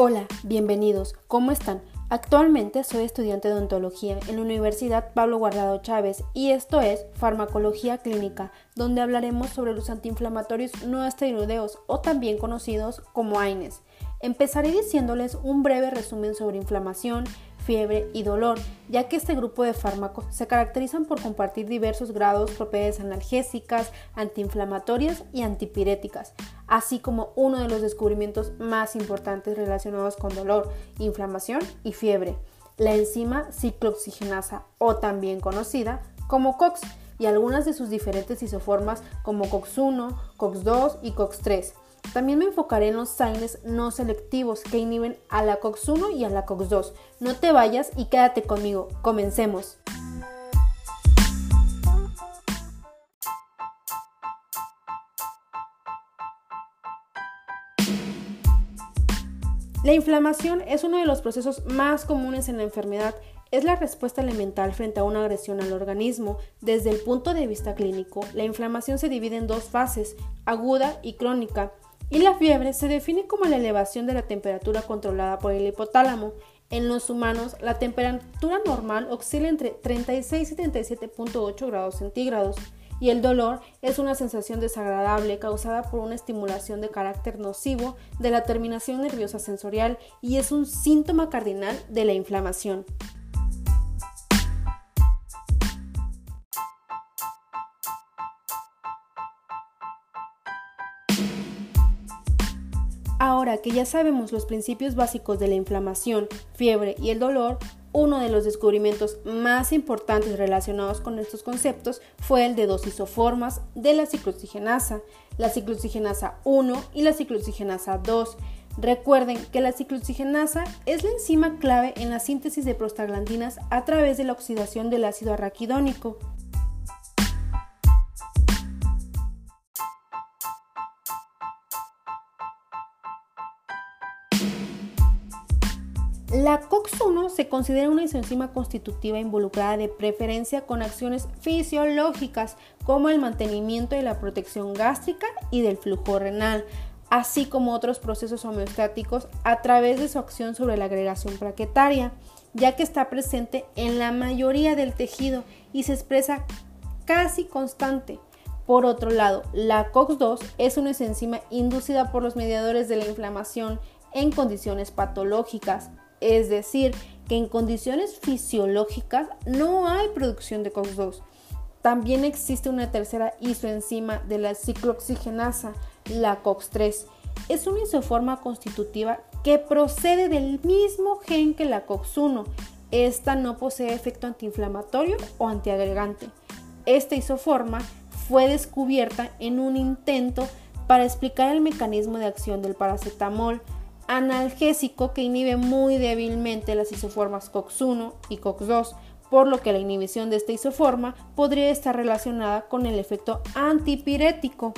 Hola, bienvenidos, ¿cómo están? Actualmente soy estudiante de odontología en la Universidad Pablo Guardado Chávez y esto es Farmacología Clínica, donde hablaremos sobre los antiinflamatorios no esteroideos o también conocidos como AINES. Empezaré diciéndoles un breve resumen sobre inflamación, fiebre y dolor, ya que este grupo de fármacos se caracterizan por compartir diversos grados, propiedades analgésicas, antiinflamatorias y antipiréticas, así como uno de los descubrimientos más importantes relacionados con dolor, inflamación y fiebre, la enzima ciclooxigenasa o también conocida como COX y algunas de sus diferentes isoformas como COX-1, COX-2 y COX-3. También me enfocaré en los AINES no selectivos que inhiben a la COX-1 y a la COX-2. No te vayas y quédate conmigo. ¡Comencemos! La inflamación es uno de los procesos más comunes en la enfermedad. Es la respuesta elemental frente a una agresión al organismo. Desde el punto de vista clínico, la inflamación se divide en dos fases, aguda y crónica. Y la fiebre se define como la elevación de la temperatura controlada por el hipotálamo. En los humanos, la temperatura normal oscila entre 36 y 37.8 grados centígrados. Y el dolor es una sensación desagradable causada por una estimulación de carácter nocivo de la terminación nerviosa sensorial y es un síntoma cardinal de la inflamación. Ahora que ya sabemos los principios básicos de la inflamación, fiebre y el dolor, uno de los descubrimientos más importantes relacionados con estos conceptos fue el de dos isoformas de la ciclooxigenasa 1 y la ciclooxigenasa 2. Recuerden que la ciclooxigenasa es la enzima clave en la síntesis de prostaglandinas a través de la oxidación del ácido araquidónico. La COX-1 se considera una enzima constitutiva involucrada de preferencia con acciones fisiológicas como el mantenimiento de la protección gástrica y del flujo renal, así como otros procesos homeostáticos a través de su acción sobre la agregación plaquetaria, ya que está presente en la mayoría del tejido y se expresa casi constante. Por otro lado, la COX-2 es una enzima inducida por los mediadores de la inflamación en condiciones patológicas. Es decir, que en condiciones fisiológicas no hay producción de COX-2. También existe una tercera isoenzima de la ciclooxigenasa, la COX-3. Es una isoforma constitutiva que procede del mismo gen que la COX-1. Esta no posee efecto antiinflamatorio o antiagregante. Esta isoforma fue descubierta en un intento para explicar el mecanismo de acción del paracetamol, analgésico que inhibe muy débilmente las isoformas COX-1 y COX-2, por lo que la inhibición de esta isoforma podría estar relacionada con el efecto antipirético.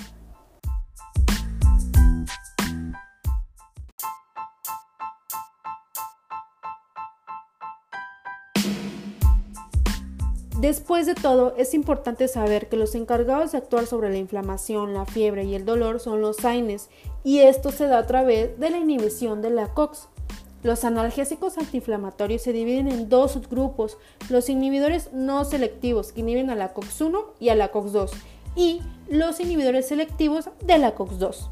Después de todo, es importante saber que los encargados de actuar sobre la inflamación, la fiebre y el dolor son los AINES, y esto se da a través de la inhibición de la COX. Los analgésicos antiinflamatorios se dividen en dos subgrupos, los inhibidores no selectivos que inhiben a la COX-1 y a la COX-2, y los inhibidores selectivos de la COX-2.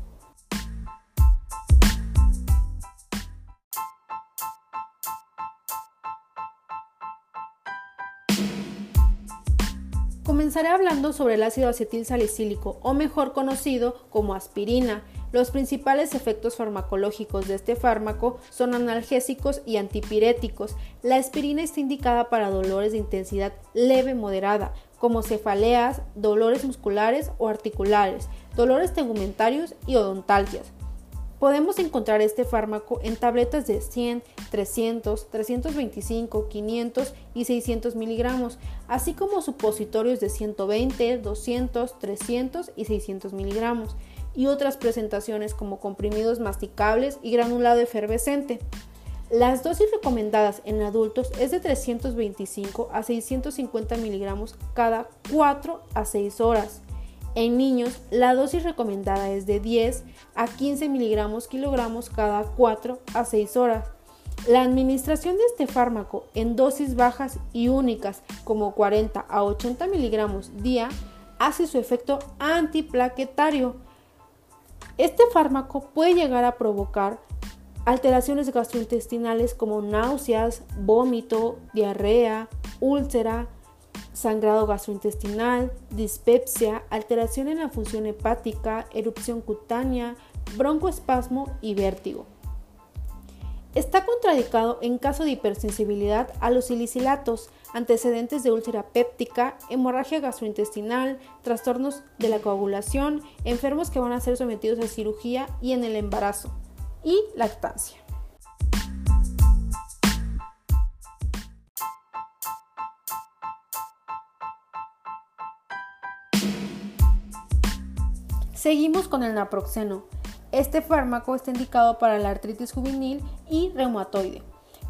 Comenzaré hablando sobre el ácido acetilsalicílico, o mejor conocido como aspirina. Los principales efectos farmacológicos de este fármaco son analgésicos y antipiréticos. La aspirina está indicada para dolores de intensidad leve-moderada, como cefaleas, dolores musculares o articulares, dolores tegumentarios y odontalgias. Podemos encontrar este fármaco en tabletas de 100, 300, 325, 500 y 600 miligramos, así como supositorios de 120, 200, 300 y 600 miligramos, y otras presentaciones como comprimidos masticables y granulado efervescente. Las dosis recomendadas en adultos es de 325 a 650 miligramos cada 4 a 6 horas. En niños, la dosis recomendada es de 10 a 15 mg/kg cada 4 a 6 horas. La administración de este fármaco en dosis bajas y únicas, como 40 a 80 mg día, hace su efecto antiplaquetario. Este fármaco puede llegar a provocar alteraciones gastrointestinales como náuseas, vómito, diarrea, úlcera, sangrado gastrointestinal, dispepsia, alteración en la función hepática, erupción cutánea, broncoespasmo y vértigo. Está contraindicado en caso de hipersensibilidad a los silicilatos, antecedentes de úlcera péptica, hemorragia gastrointestinal, trastornos de la coagulación, enfermos que van a ser sometidos a cirugía y en el embarazo, y lactancia. Seguimos con el naproxeno. Este fármaco está indicado para la artritis juvenil y reumatoide,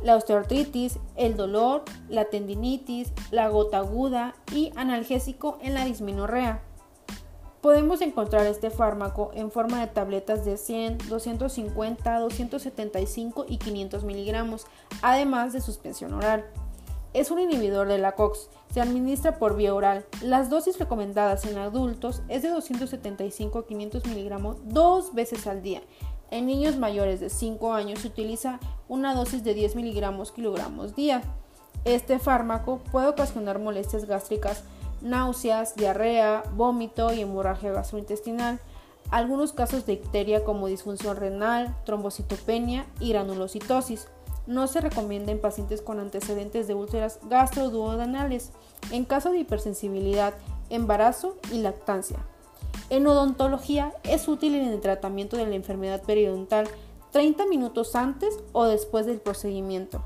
la osteoartritis, el dolor, la tendinitis, la gota aguda y analgésico en la dismenorrea. Podemos encontrar este fármaco en forma de tabletas de 100, 250, 275 y 500 miligramos, además de suspensión oral. Es un inhibidor de la COX, se administra por vía oral. Las dosis recomendadas en adultos es de 275 a 500 miligramos 2 veces al día. En niños mayores de 5 años se utiliza una dosis de 10 mg/kg día. Este fármaco puede ocasionar molestias gástricas, náuseas, diarrea, vómito y hemorragia gastrointestinal. Algunos casos de icteria como disfunción renal, trombocitopenia y granulocitosis. No se recomienda en pacientes con antecedentes de úlceras gastroduodenales, en caso de hipersensibilidad, embarazo y lactancia. En odontología es útil en el tratamiento de la enfermedad periodontal 30 minutos antes o después del procedimiento.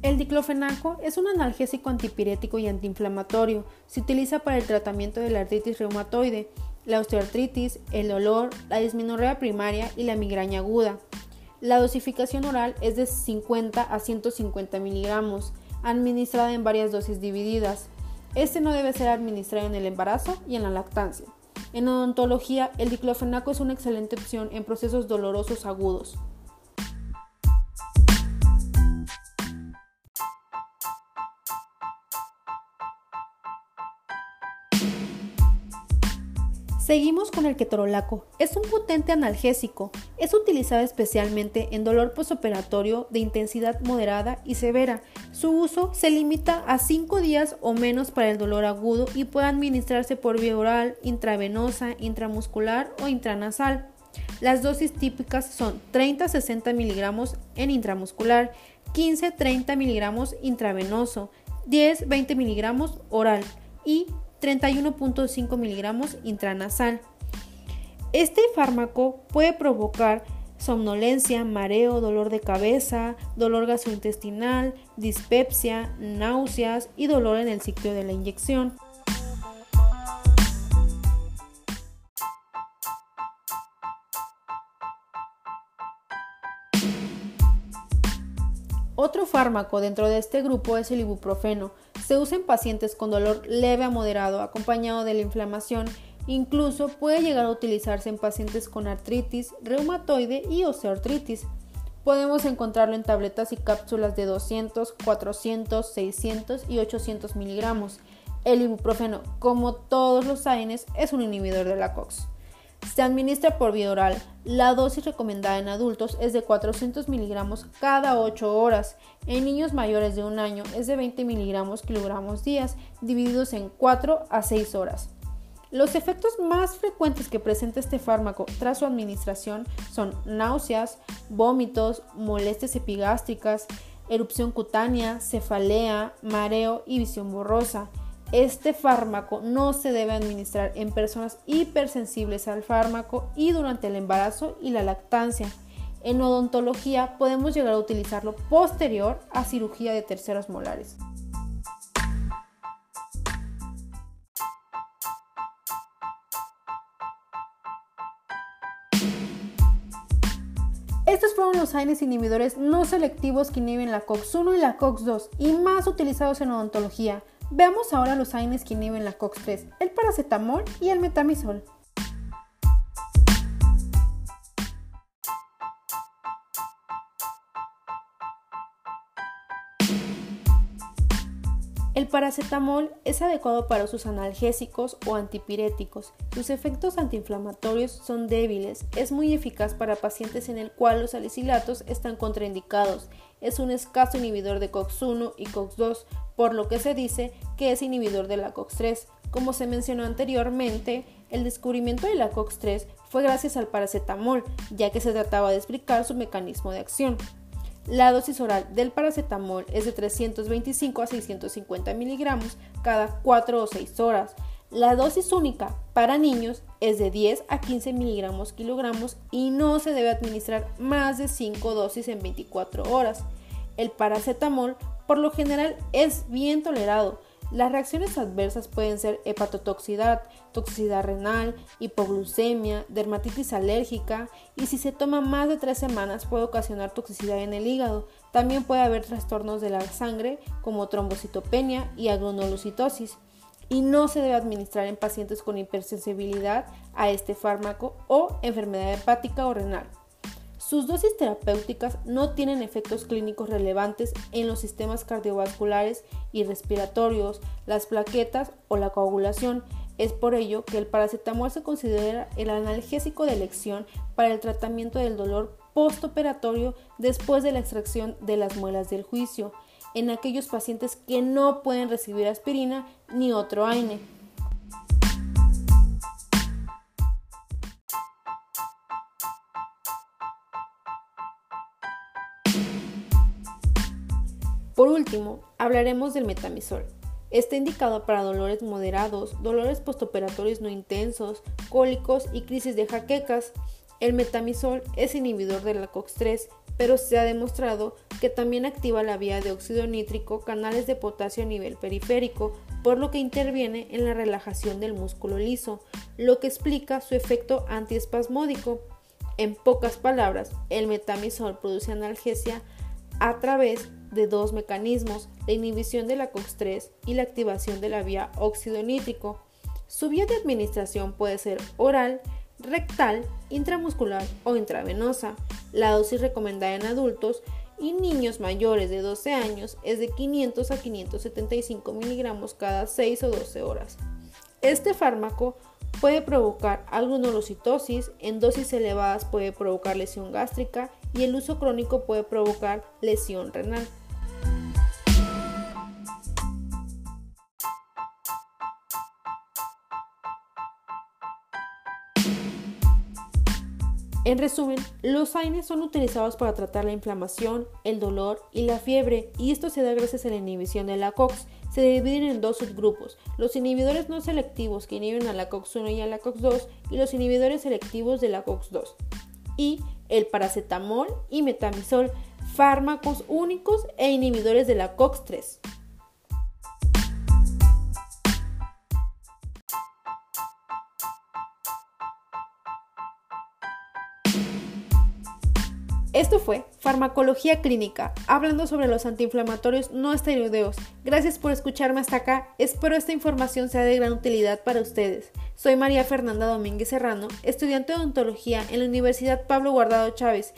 El diclofenaco es un analgésico antipirético y antiinflamatorio. Se utiliza para el tratamiento de la artritis reumatoide, la osteoartritis, el dolor, la dismenorrea primaria y la migraña aguda. La dosificación oral es de 50 a 150 miligramos, administrada en varias dosis divididas. Este no debe ser administrado en el embarazo y en la lactancia. En odontología, el diclofenaco es una excelente opción en procesos dolorosos agudos. Seguimos con el quetorolaco. Es un potente analgésico. Es utilizado especialmente en dolor postoperatorio de intensidad moderada y severa. Su uso se limita a 5 días o menos para el dolor agudo y puede administrarse por vía oral, intravenosa, intramuscular o intranasal. Las dosis típicas son 30-60 miligramos en intramuscular, 15-30 miligramos intravenoso, 10-20 miligramos oral y 31.5 miligramos intranasal. Este fármaco puede provocar somnolencia, mareo, dolor de cabeza, dolor gastrointestinal, dispepsia, náuseas y dolor en el sitio de la inyección. Otro fármaco dentro de este grupo es el ibuprofeno. Se usa en pacientes con dolor leve a moderado acompañado de la inflamación, incluso puede llegar a utilizarse en pacientes con artritis, reumatoide y osteoartritis. Podemos encontrarlo en tabletas y cápsulas de 200, 400, 600 y 800 miligramos. El ibuprofeno, como todos los AINES, es un inhibidor de la COX. Se administra por vía oral. La dosis recomendada en adultos es de 400 miligramos cada 8 horas. En niños mayores de 1 año es de 20 mg/kg días, divididos en 4 a 6 horas. Los efectos más frecuentes que presenta este fármaco tras su administración son náuseas, vómitos, molestias epigástricas, erupción cutánea, cefalea, mareo y visión borrosa. Este fármaco no se debe administrar en personas hipersensibles al fármaco y durante el embarazo y la lactancia. En odontología podemos llegar a utilizarlo posterior a cirugía de terceros molares. Estos fueron los los AINES inhibidores no selectivos que inhiben la COX-1 y la COX-2 y más utilizados en odontología. Veamos ahora los AINES que inhiben la COX-3, el paracetamol y el metamizol. El paracetamol es adecuado para usos analgésicos o antipiréticos. Sus efectos antiinflamatorios son débiles. Es muy eficaz para pacientes en el cual los salicilatos están contraindicados. Es un escaso inhibidor de COX-1 y COX-2, por lo que se dice que es inhibidor de la COX-3. Como se mencionó anteriormente, el descubrimiento de la COX-3 fue gracias al paracetamol, ya que se trataba de explicar su mecanismo de acción. La dosis oral del paracetamol es de 325 a 650 miligramos cada 4 o 6 horas. La dosis única para niños es de 10 a 15 miligramos kilogramos y no se debe administrar más de 5 dosis en 24 horas. El paracetamol por lo general es bien tolerado. Las reacciones adversas pueden ser hepatotoxicidad, toxicidad renal, hipoglucemia, dermatitis alérgica y si se toma más de 3 semanas puede ocasionar toxicidad en el hígado. También puede haber trastornos de la sangre como trombocitopenia y agranulocitosis y no se debe administrar en pacientes con hipersensibilidad a este fármaco o enfermedad hepática o renal. Sus dosis terapéuticas no tienen efectos clínicos relevantes en los sistemas cardiovasculares y respiratorios, las plaquetas o la coagulación. Es por ello que el paracetamol se considera el analgésico de elección para el tratamiento del dolor postoperatorio después de la extracción de las muelas del juicio, en aquellos pacientes que no pueden recibir aspirina ni otro AINE. Por último, hablaremos del metamizol. Está indicado para dolores moderados, dolores postoperatorios no intensos, cólicos y crisis de jaquecas. El metamizol es inhibidor de la COX-3, pero se ha demostrado que también activa la vía de óxido nítrico, canales de potasio a nivel periférico, por lo que interviene en la relajación del músculo liso, lo que explica su efecto antiespasmódico. En pocas palabras, el metamizol produce analgesia a través de 2 mecanismos, la inhibición de la COX-3 y la activación de la vía óxido nítrico. Su vía de administración puede ser oral, rectal, intramuscular o intravenosa. La dosis recomendada en adultos y niños mayores de 12 años es de 500 a 575 miligramos cada 6 o 12 horas. Este fármaco puede provocar agranulocitosis, en dosis elevadas puede provocar lesión gástrica y el uso crónico puede provocar lesión renal. En resumen, los AINES son utilizados para tratar la inflamación, el dolor y la fiebre, y esto se da gracias a la inhibición de la COX. Se dividen en 2 subgrupos, los inhibidores no selectivos que inhiben a la COX-1 y a la COX-2 y los inhibidores selectivos de la COX-2. Y el paracetamol y metamizol, fármacos únicos e inhibidores de la COX-3. Esto fue Farmacología Clínica, hablando sobre los antiinflamatorios no esteroideos. Gracias por escucharme hasta acá, espero esta información sea de gran utilidad para ustedes. Soy María Fernanda Domínguez Serrano, estudiante de odontología en la Universidad Pablo Guardado Chávez.